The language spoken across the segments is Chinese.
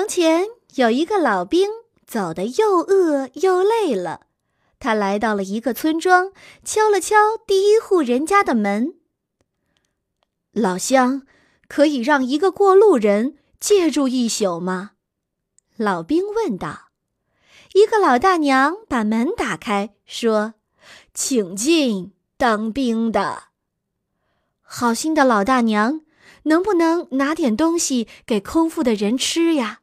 从前有一个老兵，走得又饿又累了。他来到了一个村庄，敲了敲第一户人家的门。老乡，可以让一个过路人借住一宿吗？老兵问道。一个老大娘把门打开，说：请进，当兵的。好心的老大娘，能不能拿点东西给空腹的人吃呀？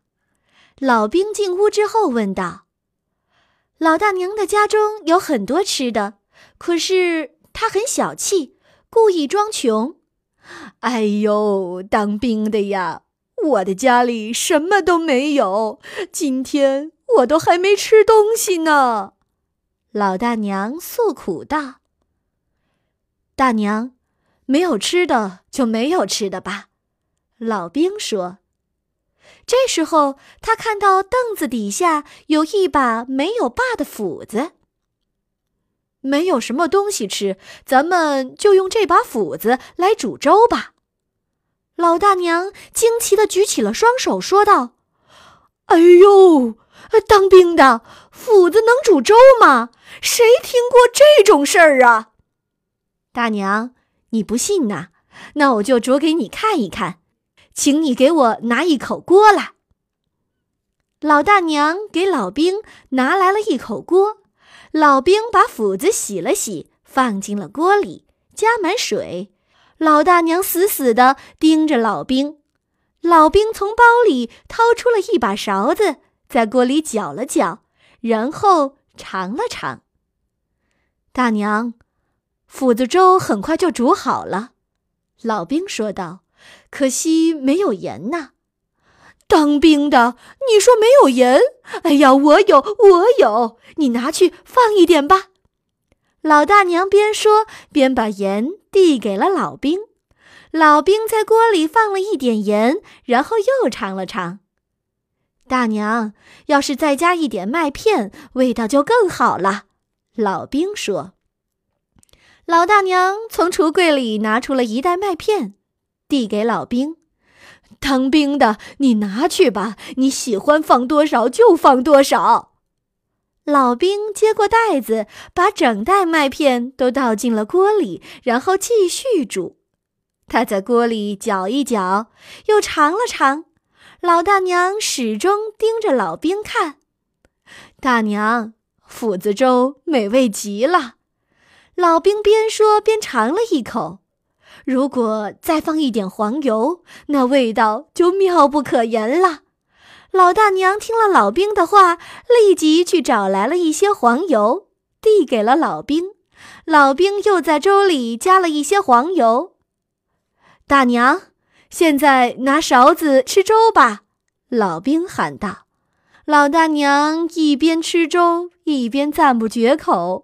老兵进屋之后问道。老大娘的家中有很多吃的，可是她很小气，故意装穷。哎呦，当兵的呀，我的家里什么都没有，今天我都还没吃东西呢。老大娘诉苦道。大娘，没有吃的就没有吃的吧，老兵说。这时候他看到凳子底下有一把没有把的斧子。没有什么东西吃，咱们就用这把斧子来煮粥吧。老大娘惊奇地举起了双手说道：哎呦，当兵的，斧子能煮粥吗？谁听过这种事儿啊？大娘，你不信呐？那我就煮给你看一看，请你给我拿一口锅来。老大娘给老兵拿来了一口锅，老兵把斧子洗了洗，放进了锅里，加满水。老大娘死死地盯着老兵，老兵从包里掏出了一把勺子，在锅里搅了搅，然后尝了尝。大娘，斧子粥很快就煮好了，老兵说道，可惜没有盐呐。当兵的，你说没有盐？哎呀，我有，你拿去放一点吧。老大娘边说边把盐递给了老兵，老兵在锅里放了一点盐，然后又尝了尝。大娘，要是再加一点麦片，味道就更好了，老兵说。老大娘从橱柜里拿出了一袋麦片，递给老兵。当兵的，你拿去吧，你喜欢放多少就放多少。老兵接过袋子，把整袋麦片都倒进了锅里，然后继续煮。他在锅里搅一搅，又尝了尝。老大娘始终盯着老兵看。大娘，斧子粥美味极了。老兵边说边尝了一口，如果再放一点黄油，那味道就妙不可言了。老大娘听了老兵的话，立即去找来了一些黄油，递给了老兵。老兵又在粥里加了一些黄油。大娘，现在拿勺子吃粥吧，老兵喊道。老大娘一边吃粥，一边赞不绝口。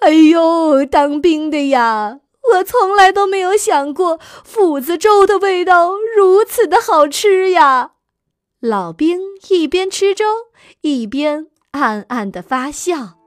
哎呦，当兵的呀，我从来都没有想过斧子粥的味道如此的好吃呀。老兵一边吃粥，一边暗暗地发笑。